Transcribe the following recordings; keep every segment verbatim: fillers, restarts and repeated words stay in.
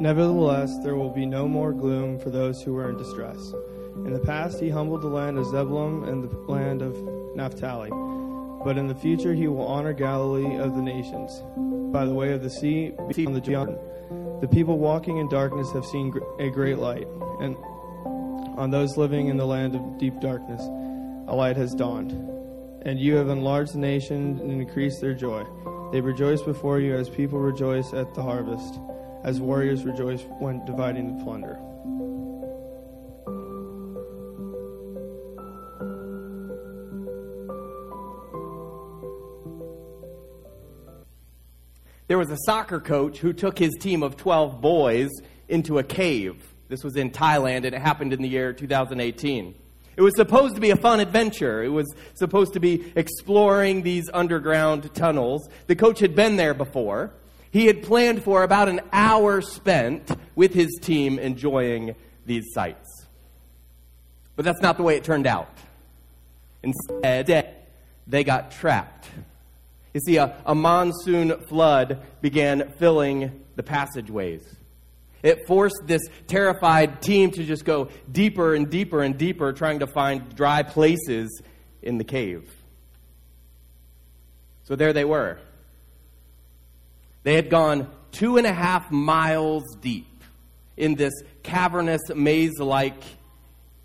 Nevertheless, there will be no more gloom for those who were in distress. In the past, he humbled the land of Zebulun and the land of Naphtali. But in the future, he will honor Galilee of the nations. By the way of the sea, on the Jordan, the people walking in darkness have seen a great light. And on those living in the land of deep darkness, a light has dawned. And you have enlarged the nation and increased their joy. They rejoice before you as people rejoice at the harvest, as warriors rejoice when dividing the plunder. There was a soccer coach who took his team of twelve boys into a cave. This was in Thailand, and it happened in the year two thousand eighteen. It was supposed to be a fun adventure. It was supposed to be exploring these underground tunnels. The coach had been there before. He had planned for about an hour spent with his team enjoying these sights. But that's not the way it turned out. Instead, they got trapped. You see, a, a monsoon flood began filling the passageways. It forced this terrified team to just go deeper and deeper and deeper, trying to find dry places in the cave. So there they were. They had gone two and a half miles deep in this cavernous, maze-like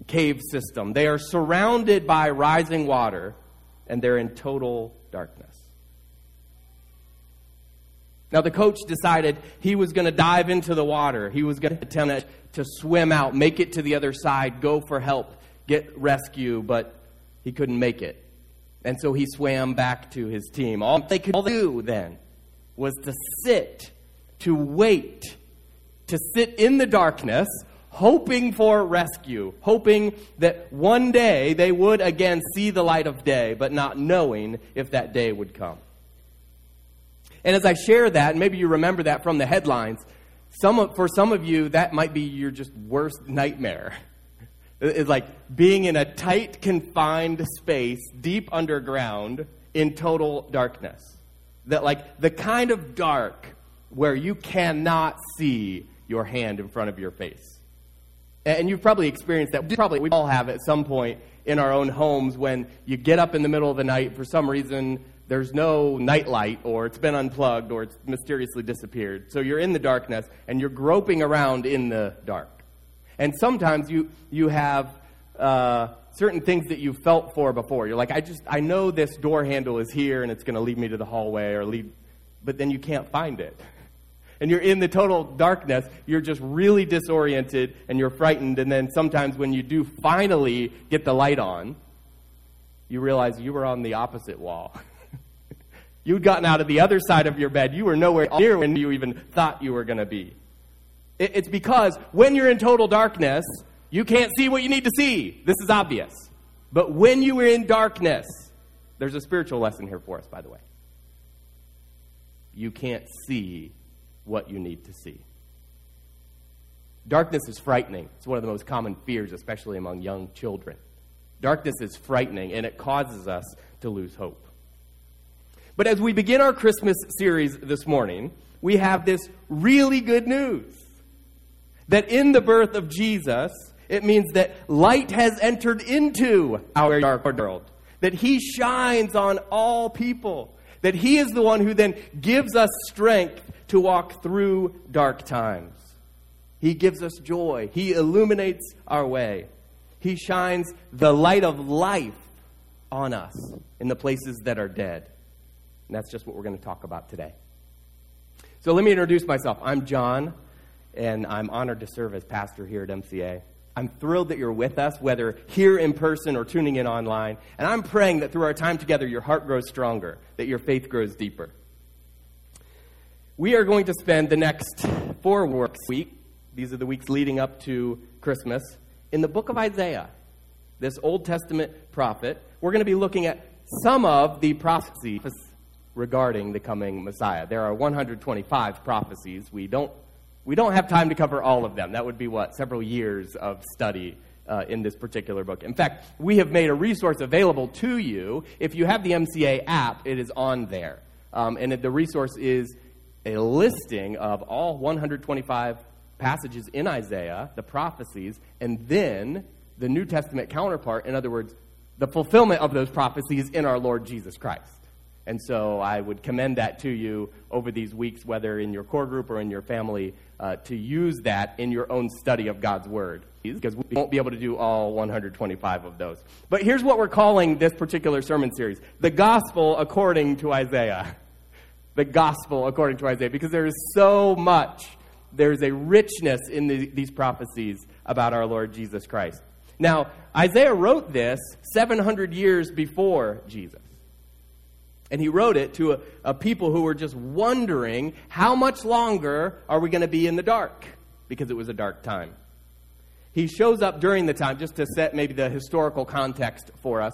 cave system. They are surrounded by rising water, and they're in total darkness. Now, the coach decided he was going to dive into the water. He was going to attempt to swim out, make it to the other side, go for help, get rescue, but he couldn't make it. And so he swam back to his team. All they could do then was to sit, to wait, to sit in the darkness, hoping for rescue, hoping that one day they would again see the light of day, but not knowing if that day would come. And as I share that, and maybe you remember that from the headlines, some of, for some of you, that might be your just worst nightmare. It's like being in a tight, confined space, deep underground, in total darkness. That like the kind of dark where you cannot see your hand in front of your face. And you've probably experienced that. Probably we all have at some point in our own homes when you get up in the middle of the night for some reason. There's no nightlight, or it's been unplugged, or it's mysteriously disappeared. So you're in the darkness, and you're groping around in the dark. And sometimes you you have uh, certain things that you felt for before. You're like, I just I know this door handle is here, and it's going to lead me to the hallway, or lead. But then you can't find it, and you're in the total darkness. You're just really disoriented, and you're frightened. And then sometimes when you do finally get the light on, you realize you were on the opposite wall. You'd gotten out of the other side of your bed. You were nowhere near when you even thought you were going to be. It's because when you're in total darkness, you can't see what you need to see. This is obvious. But when you were in darkness, there's a spiritual lesson here for us, by the way. You can't see what you need to see. Darkness is frightening. It's one of the most common fears, especially among young children. Darkness is frightening, and it causes us to lose hope. But as we begin our Christmas series this morning, we have this really good news. That in the birth of Jesus, it means that light has entered into our dark world. That he shines on all people. That he is the one who then gives us strength to walk through dark times. He gives us joy. He illuminates our way. He shines the light of life on us in the places that are dead. And that's just what we're going to talk about today. So let me introduce myself. I'm John, and I'm honored to serve as pastor here at M C A. I'm thrilled that you're with us, whether here in person or tuning in online. And I'm praying that through our time together, your heart grows stronger, that your faith grows deeper. We are going to spend the next four weeks, these are the weeks leading up to Christmas, in the book of Isaiah, this Old Testament prophet. We're going to be looking at some of the prophecies regarding the coming Messiah. There are one hundred twenty-five prophecies. We don't we don't have time to cover all of them. That would be, what, several years of study uh, in this particular book. In fact, we have made a resource available to you. If you have the M C A app, it is on there. Um, and the resource is a listing of all one hundred twenty-five passages in Isaiah, the prophecies, and then the New Testament counterpart, in other words, the fulfillment of those prophecies in our Lord Jesus Christ. And so I would commend that to you over these weeks, whether in your core group or in your family, uh, to use that in your own study of God's Word, because we won't be able to do all one hundred twenty-five of those. But here's what we're calling this particular sermon series, The Gospel According to Isaiah. The Gospel According to Isaiah, because there is so much, there's a richness in the, these prophecies about our Lord Jesus Christ. Now, Isaiah wrote this seven hundred years before Jesus. And he wrote it to a, a people who were just wondering, how much longer are we going to be in the dark? Because it was a dark time. He shows up during the time, just to set maybe the historical context for us.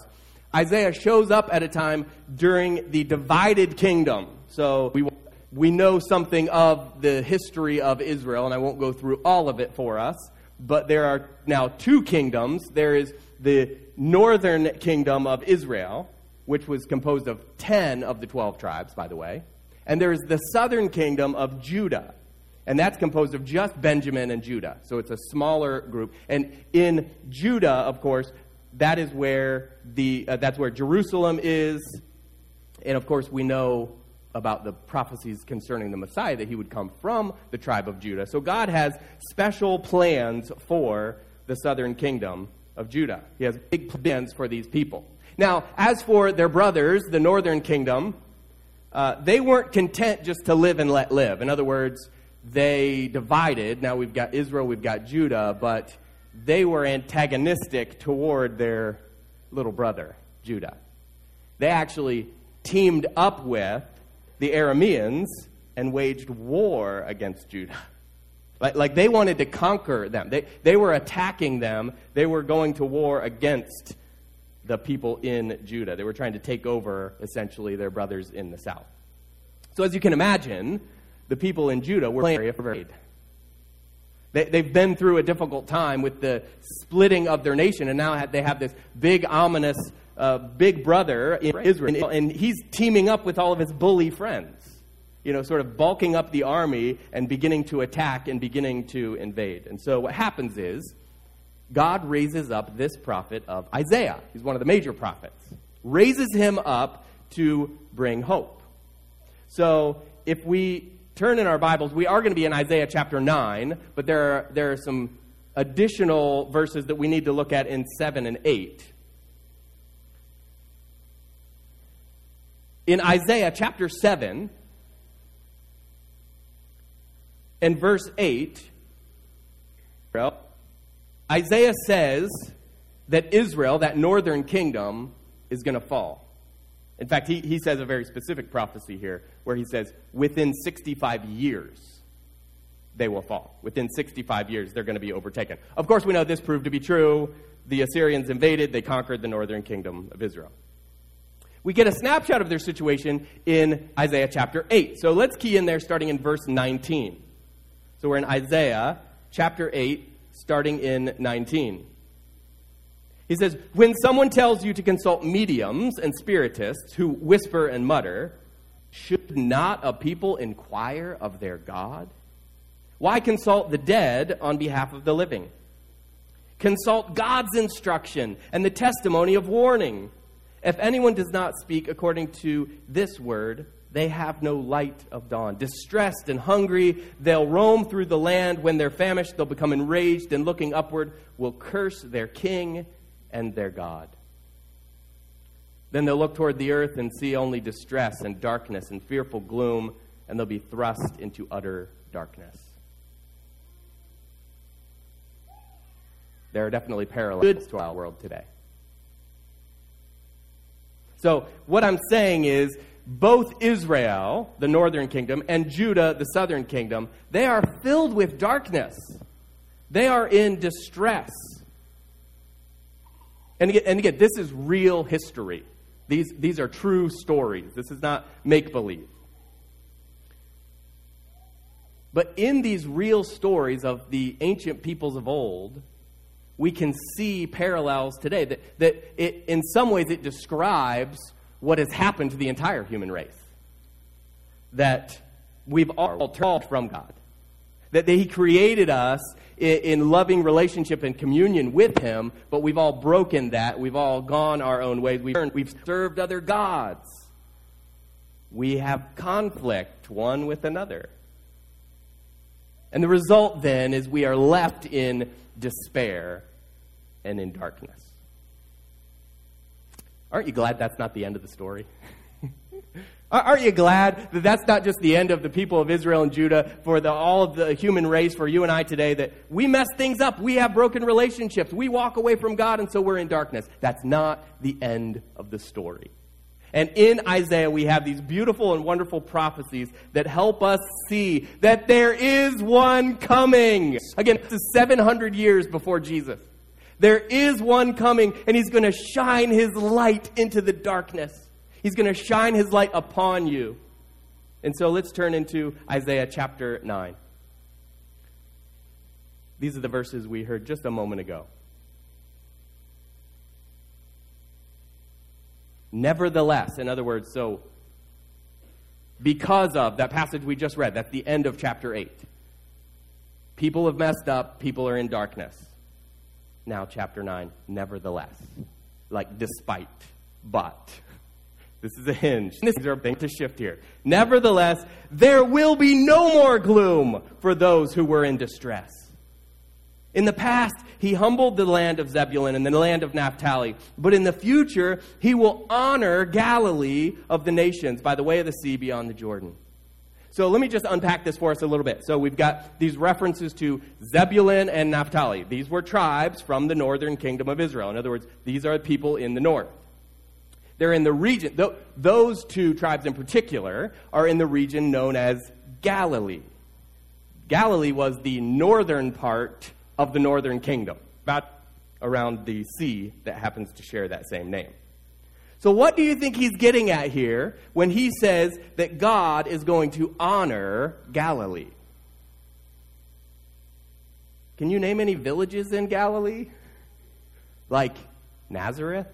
Isaiah shows up at a time during the divided kingdom. So we we know something of the history of Israel, and I won't go through all of it for us. But there are now two kingdoms. There is the northern kingdom of Israel, which was composed of ten of the twelve tribes, by the way. And there is the southern kingdom of Judah, and that's composed of just Benjamin and Judah. So it's a smaller group. And in Judah, of course, that is where the uh, that's where Jerusalem is. And, of course, we know about the prophecies concerning the Messiah, that he would come from the tribe of Judah. So God has special plans for the southern kingdom of Judah. He has big plans for these people. Now, as for their brothers, the northern kingdom, uh, they weren't content just to live and let live. In other words, they divided. Now we've got Israel, we've got Judah, but they were antagonistic toward their little brother, Judah. They actually teamed up with the Arameans and waged war against Judah. Like, like they wanted to conquer them. They, they were attacking them. They were going to war against the people in Judah. They were trying to take over, essentially, their brothers in the south. So as you can imagine, the people in Judah were very afraid. They, they've been through a difficult time with the splitting of their nation, and now they have this big, ominous uh, big brother in Israel, and he's teaming up with all of his bully friends, you know, sort of bulking up the army and beginning to attack and beginning to invade. And so what happens is, God raises up this prophet of Isaiah. He's one of the major prophets. Raises him up to bring hope. So if we turn in our Bibles, we are going to be in Isaiah chapter nine, but there are, there are some additional verses that we need to look at in seven and eight. In Isaiah chapter seven and verse eight, well, Isaiah says that Israel, that northern kingdom, is going to fall. In fact, he, he says a very specific prophecy here where he says, within sixty-five years, they will fall. Within sixty-five years, they're going to be overtaken. Of course, we know this proved to be true. The Assyrians invaded. They conquered the northern kingdom of Israel. We get a snapshot of their situation in Isaiah chapter eight. So let's key in there starting in verse nineteen. So we're in Isaiah chapter eight. Starting in nineteen. He says, when someone tells you to consult mediums and spiritists who whisper and mutter, should not a people inquire of their God? Why consult the dead on behalf of the living? Consult God's instruction and the testimony of warning. If anyone does not speak according to this word, they have no light of dawn. Distressed and hungry, they'll roam through the land. When they're famished, they'll become enraged, and looking upward, will curse their king and their God. Then they'll look toward the earth and see only distress and darkness and fearful gloom, and they'll be thrust into utter darkness. There are definitely parallels to our world today. So what I'm saying is, both Israel, the northern kingdom, and Judah, the southern kingdom, they are filled with darkness. They are in distress. And again, and again this is real history. These, these are true stories. This is not make-believe. But in these real stories of the ancient peoples of old, we can see parallels today. That, that it, in some ways it describes what has happened to the entire human race, that we've all turned from God, that He created us in loving relationship and communion with Him, but we've all broken that. We've all gone our own ways. We've turned, we've served other gods. We have conflict one with another. And the result then is we are left in despair and in darkness. Aren't you glad that's not the end of the story? Aren't you glad that that's not just the end of the people of Israel and Judah, for the, all of the human race, for you and I today, that we mess things up, we have broken relationships, we walk away from God, and so we're in darkness. That's not the end of the story. And in Isaiah, we have these beautiful and wonderful prophecies that help us see that there is one coming. Again, this is seven hundred years before Jesus. There is one coming, and He's going to shine His light into the darkness. He's going to shine His light upon you. And so let's turn into Isaiah chapter nine. These are the verses we heard just a moment ago. Nevertheless, in other words, so because of that passage we just read, that's the end of chapter eight. People have messed up. People are in darkness. Now chapter nine, nevertheless, like despite, but. This is a hinge. This is a thing to shift here. Nevertheless, there will be no more gloom for those who were in distress. In the past, He humbled the land of Zebulun and the land of Naphtali. But in the future, He will honor Galilee of the nations by the way of the sea beyond the Jordan. So let me just unpack this for us a little bit. So we've got these references to Zebulun and Naphtali. These were tribes from the northern kingdom of Israel. In other words, these are people in the north. They're in the region. Those two tribes in particular are in the region known as Galilee. Galilee was the northern part of the northern kingdom, about around the sea that happens to share that same name. So what do you think He's getting at here when He says that God is going to honor Galilee? Can you name any villages in Galilee? Like Nazareth?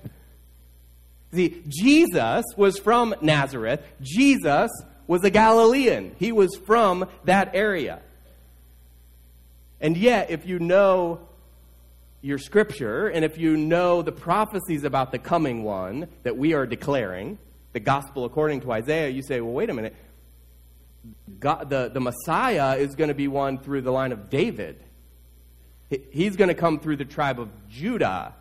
See, Jesus was from Nazareth. Jesus was a Galilean. He was from that area. And yet, if you know your scripture, and if you know the prophecies about the coming one that we are declaring, the gospel according to Isaiah, you say, well, wait a minute. God, the, the Messiah is going to be one through the line of David. He's going to come through the tribe of Judah.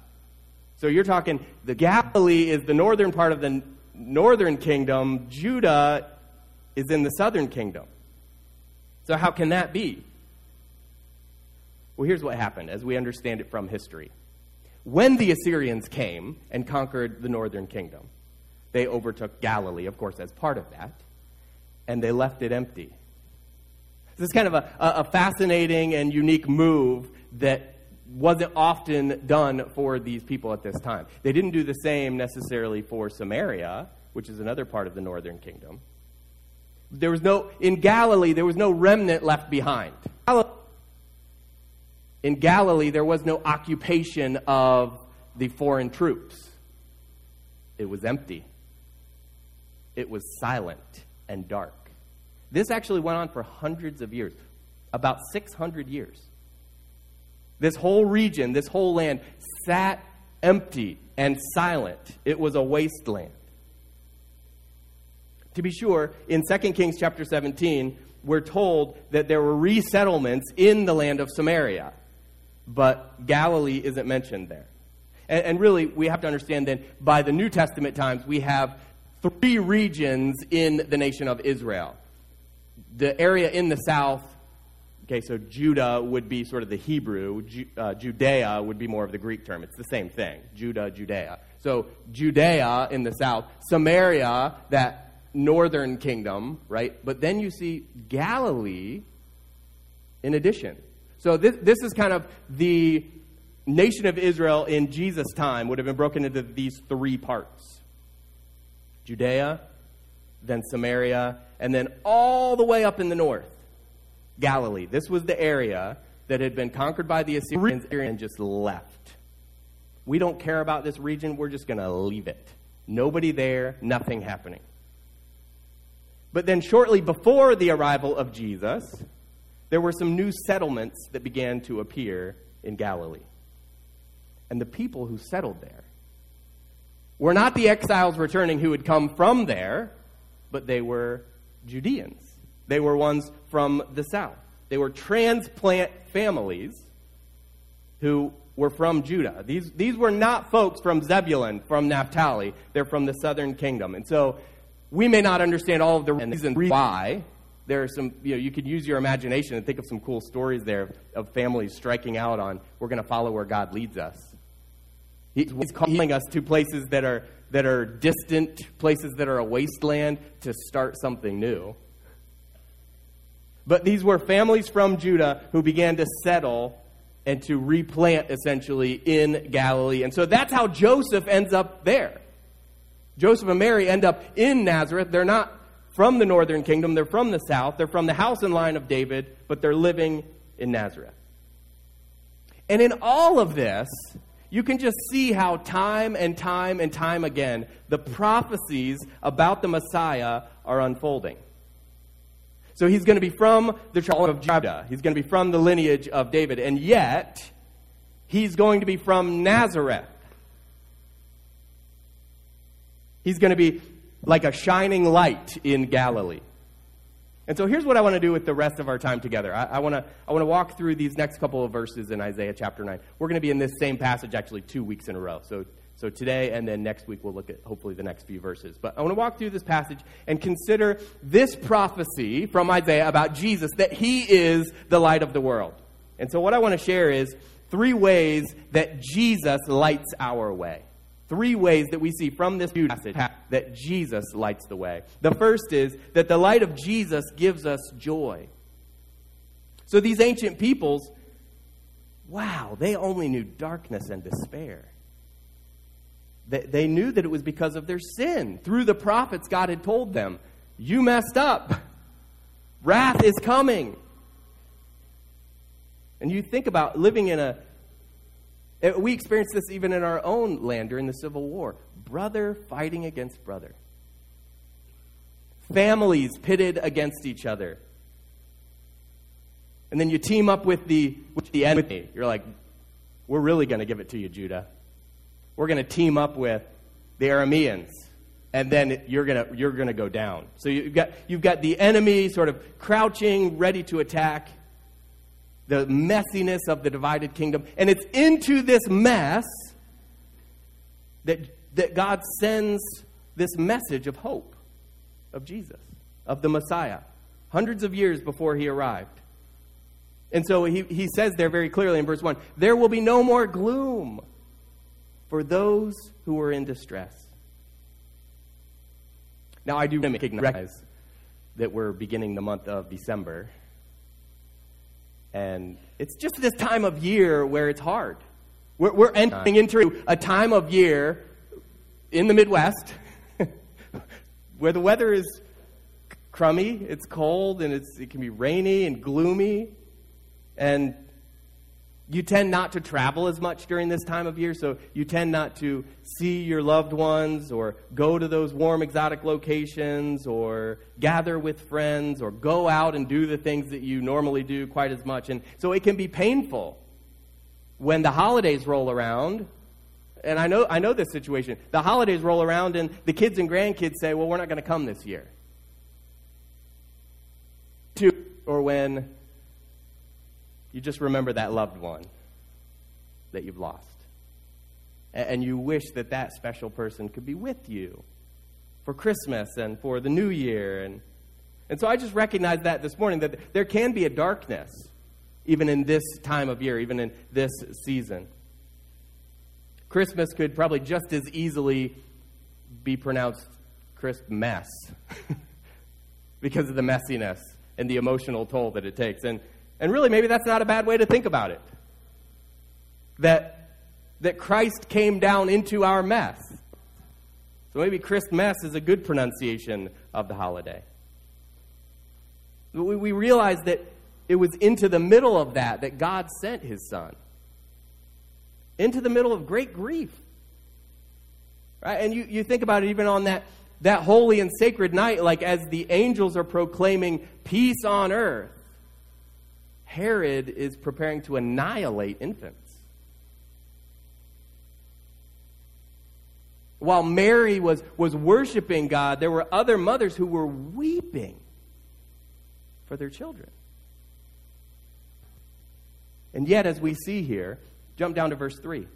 So you're talking, the Galilee is the northern part of the northern kingdom. Judah is in the southern kingdom. So how can that be? Well, here's what happened as we understand it from history. When the Assyrians came and conquered the northern kingdom, they overtook Galilee, of course, as part of that, and they left it empty. This is kind of a, a fascinating and unique move that wasn't often done for these people at this time. They didn't do the same necessarily for Samaria, which is another part of the northern kingdom. There was no, in Galilee, there was no remnant left behind. In Galilee, there was no occupation of the foreign troops. It was empty. It was silent and dark. This actually went on for hundreds of years, about six hundred years. This whole region, this whole land sat empty and silent. It was a wasteland. To be sure, in Second Kings chapter seventeen, we're told that there were resettlements in the land of Samaria, but Galilee isn't mentioned there. And, and really, we have to understand then, by the New Testament times, we have three regions in the nation of Israel. The area in the south, okay, so Judah would be sort of the Hebrew. Ju- uh, Judea would be more of the Greek term. It's the same thing, Judah, Judea. So Judea in the south, Samaria, that northern kingdom, right? But then you see Galilee in addition. So this, this is kind of the nation of Israel in Jesus' time would have been broken into these three parts. Judea, then Samaria, and then all the way up in the north. Galilee. This was the area that had been conquered by the Assyrians and just left. We don't care about this region. We're just going to leave it. Nobody there, nothing happening. But then shortly before the arrival of Jesus, there were some new settlements that began to appear in Galilee. And the people who settled there were not the exiles returning who had come from there, but they were Judeans. They were ones from the south. They were transplant families who were from Judah. These, these were not folks from Zebulun, from Naphtali. They're from the southern kingdom. And so we may not understand all of the reasons why. There are some, you know, you could use your imagination and think of some cool stories there of, of families striking out on, we're going to follow where God leads us. He's calling us to places that are that are distant, places that are a wasteland, to start something new. But these were families from Judah who began to settle and to replant, essentially, in Galilee. And so that's how Joseph ends up there. Joseph and Mary end up in Nazareth. They're not from the northern kingdom. They're from the south. They're from the house and line of David, but they're living in Nazareth. And in all of this, you can just see how time and time and time again, the prophecies about the Messiah are unfolding. So he's going to be from the tribe of Judah. He's going to be from the lineage of David. And yet, he's going to be from Nazareth. He's going to be like a shining light in Galilee. And so here's what I want to do with the rest of our time together. I, I want to I want to walk through these next couple of verses in Isaiah chapter nine. We're going to be in this same passage actually two weeks in a row. So so today and then next week we'll look at hopefully the next few verses. But I want to walk through this passage and consider this prophecy from Isaiah about Jesus, that he is the light of the world. And so what I want to share is three ways that Jesus lights our way. Three ways that we see from this passage that Jesus lights the way. The first is that the light of Jesus gives us joy. So these ancient peoples, wow, they only knew darkness and despair. They knew that it was because of their sin. Through the prophets, God had told them, you messed up. Wrath is coming. And you think about living in a We experienced this even in our own land during the Civil War. Brother fighting against brother. Families pitted against each other. And then you team up with the, with the enemy. You're like, we're really going to give it to you, Judah. We're going to team up with the Arameans. And then you're going to, you're going to go down. So you've got, you've got the enemy sort of crouching, ready to attack. The messiness of the divided kingdom. And it's into this mess that, that God sends this message of hope, of Jesus, of the Messiah, hundreds of years before he arrived. And so he, he says there very clearly in verse one, there will be no more gloom for those who are in distress. Now, I do recognize that we're beginning the month of December. And it's just this time of year where it's hard. We're, we're entering into a time of year in the Midwest where the weather is crummy, it's cold, and it's, it can be rainy and gloomy. And you tend not to travel as much during this time of year, so you tend not to see your loved ones or go to those warm, exotic locations or gather with friends or go out and do the things that you normally do quite as much. And so it can be painful when the holidays roll around. And I know, I know this situation. The holidays roll around and the kids and grandkids say, well, we're not going to come this year. Or when you just remember that loved one that you've lost. And you wish that that special person could be with you for Christmas and for the new year. And, and so I just recognized that this morning, that there can be a darkness even in this time of year, even in this season. Christmas could probably just as easily be pronounced Christmas because of the messiness and the emotional toll that it takes. And And really, maybe that's not a bad way to think about it. That that Christ came down into our mess. So maybe Christmas is a good pronunciation of the holiday. We, we realize that it was into the middle of that that God sent his son. Into the middle of great grief. Right? And you, you think about it even on that, that holy and sacred night, like as the angels are proclaiming peace on earth. Herod is preparing to annihilate infants. While Mary was, was worshiping God, there were other mothers who were weeping for their children. And yet, as we see here, jump down to verse three.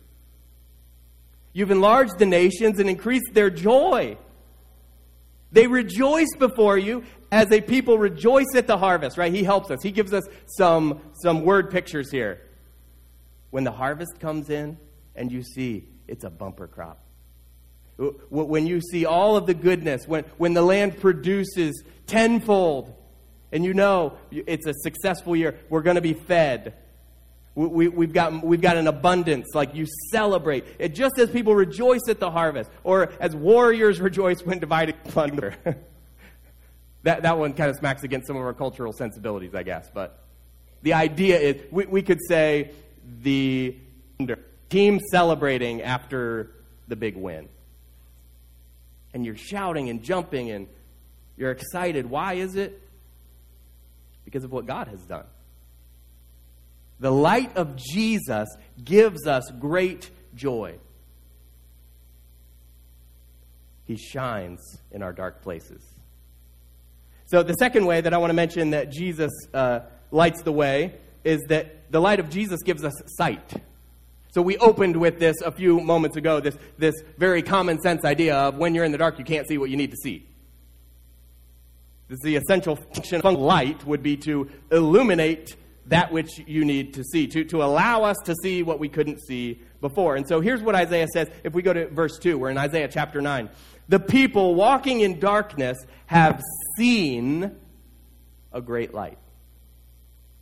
You've enlarged the nations and increased their joy. They rejoice before you as a people rejoice at the harvest, right? He helps us. He gives us some, some word pictures here. When the harvest comes in and you see it's a bumper crop. When you see all of the goodness, when, when the land produces tenfold, and you know it's a successful year, we're going to be fed. We, we, we've got we've got an abundance, like you celebrate. It, just as people rejoice at the harvest, or as warriors rejoice when divided plunder. that, that one kind of smacks against some of our cultural sensibilities, I guess. But the idea is, we, we could say the team celebrating after the big win. And you're shouting and jumping and you're excited. Why is it? Because of what God has done. The light of Jesus gives us great joy. He shines in our dark places. So the second way that I want to mention that Jesus uh, lights the way is that the light of Jesus gives us sight. So we opened with this a few moments ago, this, this very common sense idea of when you're in the dark, you can't see what you need to see. This is the essential function of light would be to illuminate that which you need to see, to, to allow us to see what we couldn't see before. And so here's what Isaiah says. If we go to verse two, we're in Isaiah chapter nine. The people walking in darkness have seen a great light.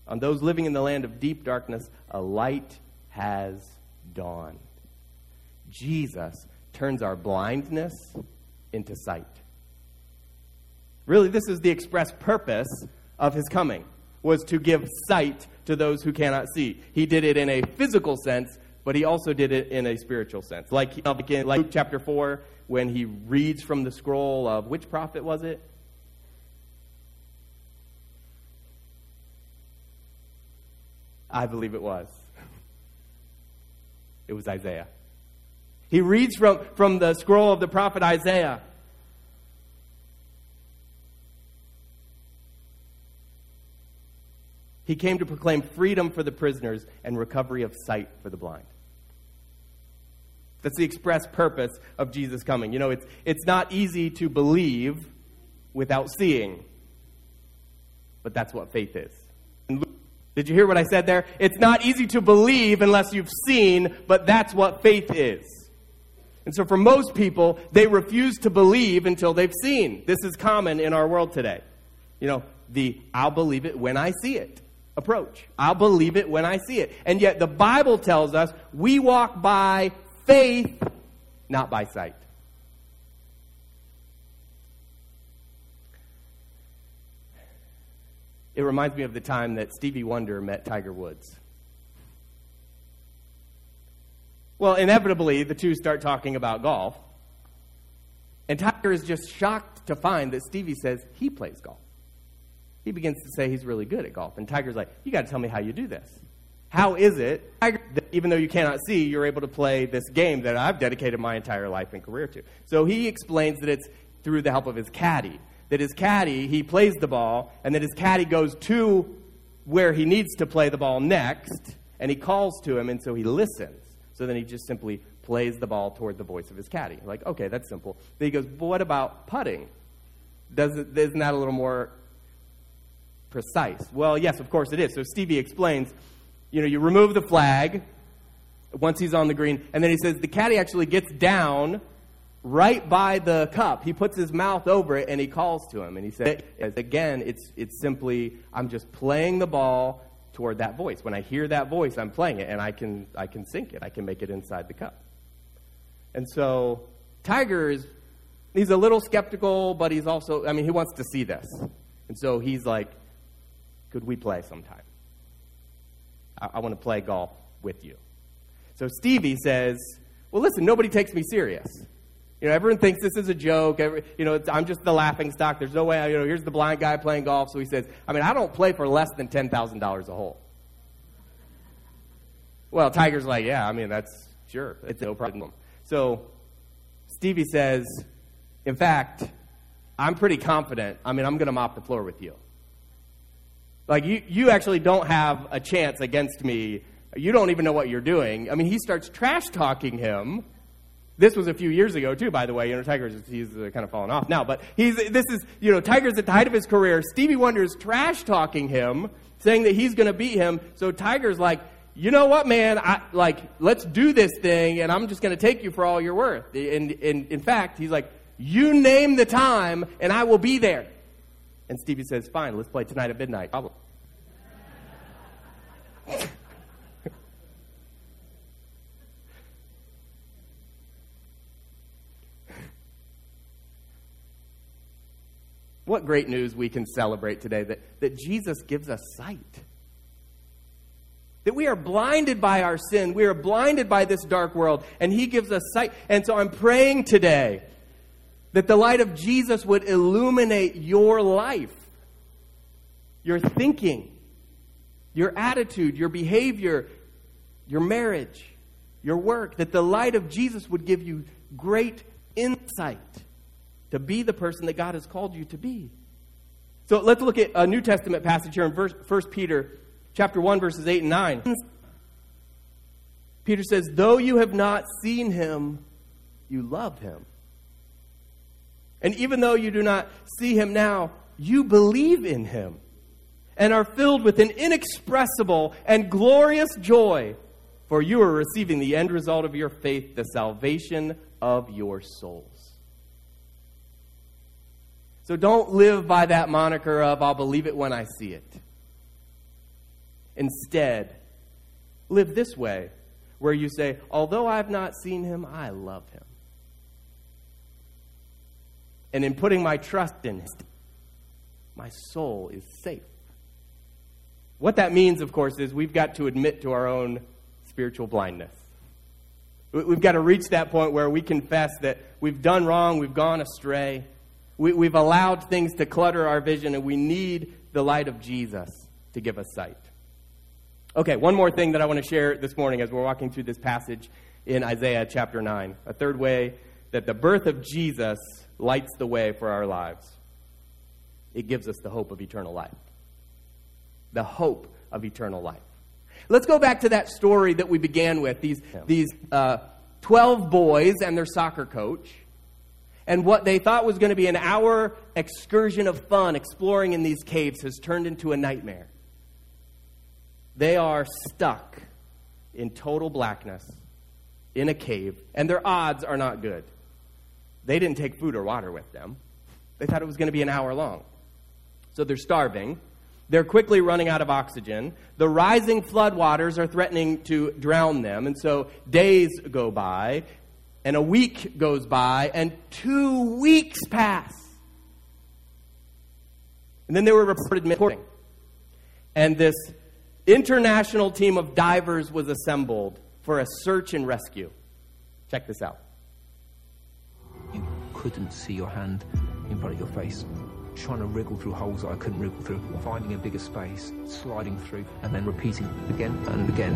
On those living in the land of deep darkness, a light has dawned. Jesus turns our blindness into sight. Really, this is the express purpose of his coming, was to give sight to those who cannot see. He did it in a physical sense, but he also did it in a spiritual sense. Like, like Luke chapter four, when he reads from the scroll of, which prophet was it? I believe it was. It was Isaiah. He reads from, from the scroll of the prophet Isaiah. He came to proclaim freedom for the prisoners and recovery of sight for the blind. That's the express purpose of Jesus coming. You know, it's, it's not easy to believe without seeing. But that's what faith is. Did you hear what I said there? It's not easy to believe unless you've seen, but that's what faith is. And so for most people, they refuse to believe until they've seen. This is common in our world today. You know, the I'll believe it when I see it approach. I'll believe it when I see it. And yet the Bible tells us we walk by faith, not by sight. It reminds me of the time that Stevie Wonder met Tiger Woods. Well, inevitably, the two start talking about golf. And Tiger is just shocked to find that Stevie says he plays golf. He begins to say he's really good at golf. And Tiger's like, you got to tell me how you do this. How is it, Tiger, that even though you cannot see, you're able to play this game that I've dedicated my entire life and career to? So he explains that it's through the help of his caddy. That his caddy, he plays the ball, and that his caddy goes to where he needs to play the ball next, and he calls to him, and so he listens. So then he just simply plays the ball toward the voice of his caddy. Like, okay, that's simple. Then he goes, but what about putting? Doesn't, isn't that a little more precise? Well, yes, of course it is. So Stevie explains, you know, you remove the flag once he's on the green, and then he says the caddy actually gets down right by the cup. He puts his mouth over it and he calls to him. And he said, again, it's it's simply, I'm just playing the ball toward that voice. When I hear that voice, I'm playing it and I can I can sink it. I can make it inside the cup. And so Tiger is, he's a little skeptical, but he's also, I mean, he wants to see this. And so he's like, could we play sometime? I, I want to play golf with you. So Stevie says, well, listen, nobody takes me serious. You know, everyone thinks this is a joke. Every, you know, it's, I'm just the laughing stock. There's no way, you know, here's the blind guy playing golf. So he says, I mean, I don't play for less than ten thousand dollars a hole. Well, Tiger's like, yeah, I mean, that's sure. It's no problem. So Stevie says, in fact, I'm pretty confident. I mean, I'm going to mop the floor with you. Like, you, you actually don't have a chance against me. You don't even know what you're doing. I mean, he starts trash-talking him. This was a few years ago, too, by the way. You know, Tiger's he's kind of fallen off now. But he's this is, you know, Tiger's at the height of his career. Stevie Wonder is trash-talking him, saying that he's going to beat him. So Tiger's like, you know what, man? I, like, let's do this thing, and I'm just going to take you for all you're worth. And, and in fact, he's like, you name the time, and I will be there. And Stevie says, fine, let's play tonight at midnight. Problem. What great news we can celebrate today, that, that Jesus gives us sight. That we are blinded by our sin. We are blinded by this dark world. And he gives us sight. And so I'm praying today that the light of Jesus would illuminate your life, your thinking, your attitude, your behavior, your marriage, your work. That the light of Jesus would give you great insight to be the person that God has called you to be. So let's look at a New Testament passage here in First Peter chapter one, verses eight and nine. Peter says, though you have not seen him, you love him. And even though you do not see him now, you believe in him and are filled with an inexpressible and glorious joy, for you are receiving the end result of your faith, the salvation of your souls. So don't live by that moniker of, I'll believe it when I see it. Instead, live this way, where you say, although I've not seen him, I love him. And in putting my trust in him, my soul is safe. What that means, of course, is we've got to admit to our own spiritual blindness. We've got to reach that point where we confess that we've done wrong, we've gone astray, we, we've allowed things to clutter our vision, and we need the light of Jesus to give us sight. Okay, one more thing that I want to share this morning as we're walking through this passage in Isaiah chapter nine. A third way that the birth of Jesus lights the way for our lives. It gives us the hope of eternal life. The hope of eternal life. Let's go back to that story that we began with. These, these uh, twelve boys and their soccer coach. And what they thought was going to be an hour excursion of fun exploring in these caves has turned into a nightmare. They are stuck in total blackness in a cave, and their odds are not good. They didn't take food or water with them. They thought it was going to be an hour long. So they're starving. They're quickly running out of oxygen. The rising floodwaters are threatening to drown them. And so days go by, and a week goes by, and two weeks pass. And then they were reported missing. And this international team of divers was assembled for a search and rescue. Check this out. You couldn't see your hand in front of your face. Trying to wriggle through holes that I couldn't wriggle through. Finding a bigger space, sliding through, and then repeating again and again.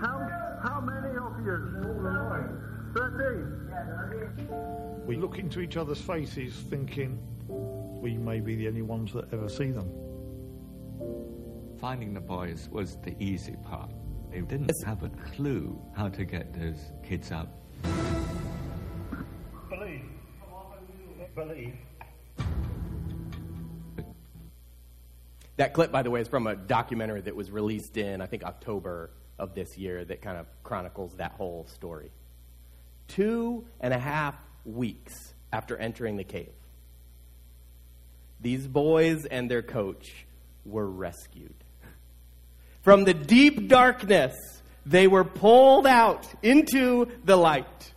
How, how many of you? thirteen. We look into each other's faces thinking, we may be the only ones that ever see them. Finding the boys was the easy part. They didn't have a clue how to get those kids up. Believe. Believe. That clip, by the way, is from a documentary that was released in, I think, October of this year that kind of chronicles that whole story. Two and a half weeks after entering the cave, these boys and their coach were rescued. From the deep darkness, they were pulled out into the light.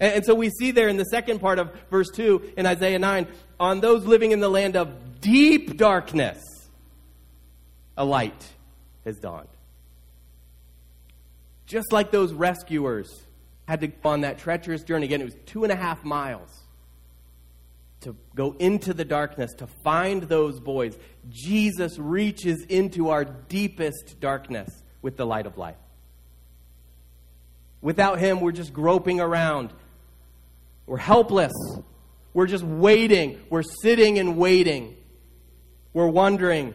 And, and so we see there in the second part of verse two in Isaiah nine, on those living in the land of deep darkness, a light has dawned. Just like those rescuers had to go on that treacherous journey. Again, it was two and a half miles. to go into the darkness, to find those boys, Jesus reaches into our deepest darkness with the light of life. Without him, we're just groping around. We're helpless. We're just waiting. We're sitting and waiting. We're wondering,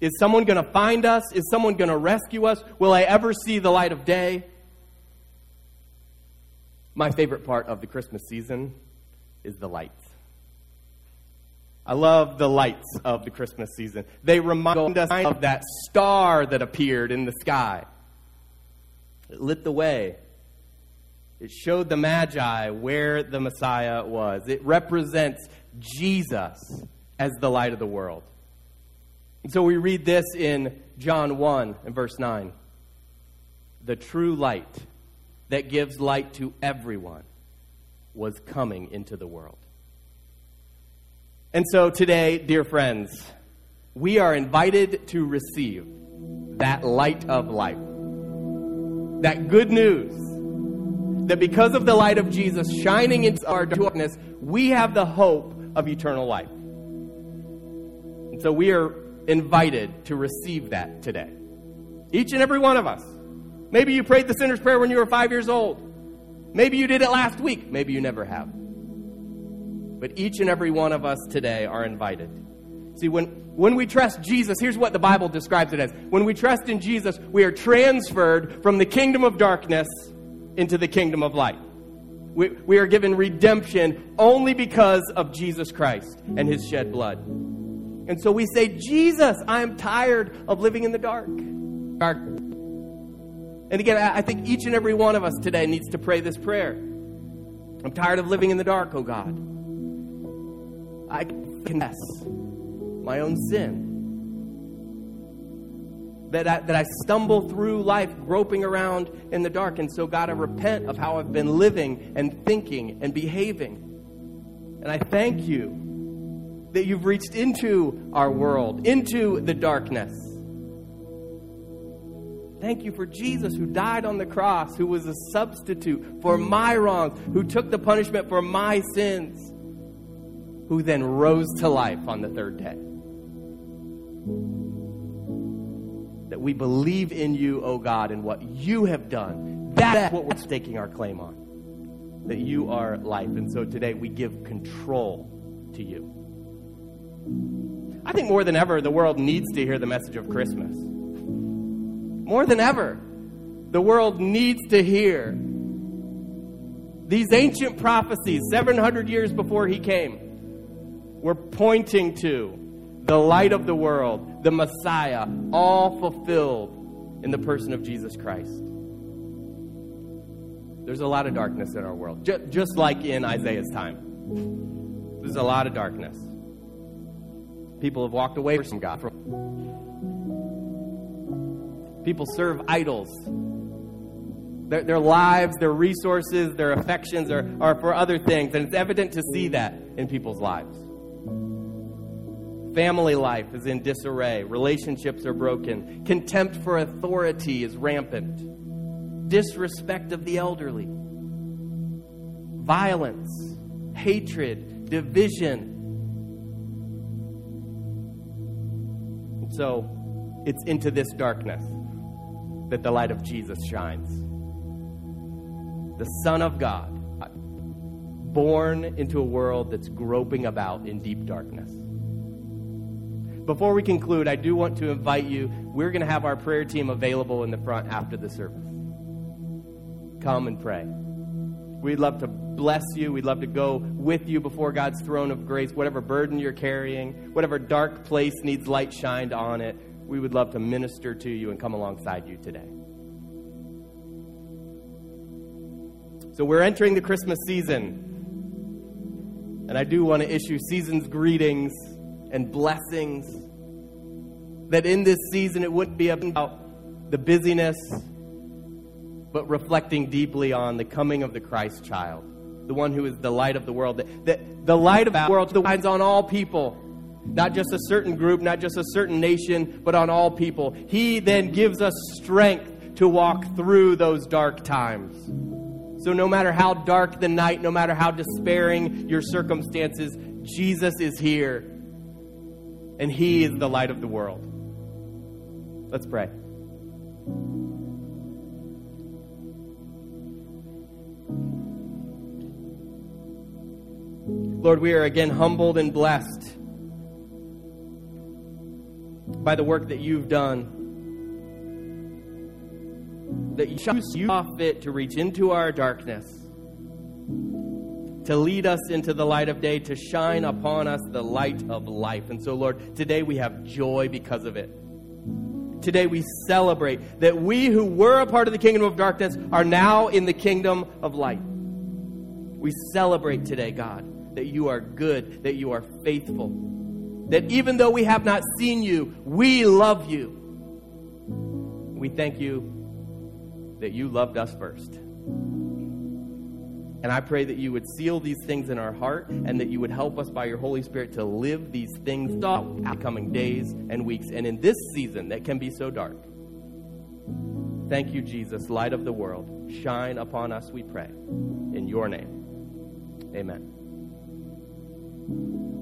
is someone going to find us? Is someone going to rescue us? Will I ever see the light of day? My favorite part of the Christmas season is the lights. I love the lights of the Christmas season. They remind us of that star that appeared in the sky. It lit the way. It showed the Magi where the Messiah was. It represents Jesus as the light of the world. And so we read this in John one and verse nine. The true light that gives light to everyone was coming into the world. And so today, dear friends, we are invited to receive that light of life. That good news that because of the light of Jesus shining into our darkness, we have the hope of eternal life. And so we are invited to receive that today. Each and every one of us. Maybe you prayed the sinner's prayer when you were five years old. Maybe you did it last week. Maybe you never have. But each and every one of us today are invited. See, when, when we trust Jesus, here's what the Bible describes it as. When we trust in Jesus, we are transferred from the kingdom of darkness into the kingdom of light. We, we are given redemption only because of Jesus Christ and his shed blood. And so we say, Jesus, I am tired of living in the dark. dark. And again, I think each and every one of us today needs to pray this prayer. I'm tired of living in the dark, oh God. I confess my own sin. That I, that I stumble through life groping around in the dark. And so, God, I repent of how I've been living and thinking and behaving. And I thank you that you've reached into our world, into the darkness. Thank you for Jesus who died on the cross, who was a substitute for my wrongs, who took the punishment for my sins, who then rose to life on the third day. That we believe in you, O God, and what you have done. That's what we're staking our claim on. That you are life. And so today we give control to you. I think more than ever, the world needs to hear the message of Christmas. More than ever, the world needs to hear these ancient prophecies seven hundred years before he came. We're pointing to the light of the world, the Messiah, all fulfilled in the person of Jesus Christ. There's a lot of darkness in our world, ju- just like in Isaiah's time. There's a lot of darkness. People have walked away from God. People serve idols. Their, their lives, their resources, their affections are, are for other things. And it's evident to see that in people's lives. Family life is in disarray. Relationships are broken. Contempt for authority is rampant. Disrespect of the elderly. Violence, hatred, division. And so it's into this darkness that the light of Jesus shines. The Son of God, born into a world that's groping about in deep darkness. Before we conclude, I do want to invite you. We're going to have our prayer team available in the front after the service. Come and pray. We'd love to bless you. We'd love to go with you before God's throne of grace. Whatever burden you're carrying, whatever dark place needs light shined on it, we would love to minister to you and come alongside you today. So we're entering the Christmas season. And I do want to issue season's greetings and blessings, that in this season it wouldn't be about the busyness, but reflecting deeply on the coming of the Christ child, the one who is the light of the world, that, that the light of the world shines on all people, not just a certain group, not just a certain nation, but on all people. He then gives us strength to walk through those dark times. So no matter how dark the night, no matter how despairing your circumstances, Jesus is here, and he is the light of the world. Let's pray. Lord, we are again humbled and blessed by the work that you've done, that you saw fit to reach into our darkness, to lead us into the light of day, to shine upon us the light of life. And so, Lord, today we have joy because of it. Today we celebrate that we who were a part of the kingdom of darkness are now in the kingdom of light. We celebrate today, God, that you are good, that you are faithful, that even though we have not seen you, we love you. We thank you that you loved us first. And I pray that you would seal these things in our heart, and that you would help us by your Holy Spirit to live these things out in the coming days and weeks, and in this season that can be so dark. Thank you, Jesus, light of the world. Shine upon us, we pray. In your name, amen.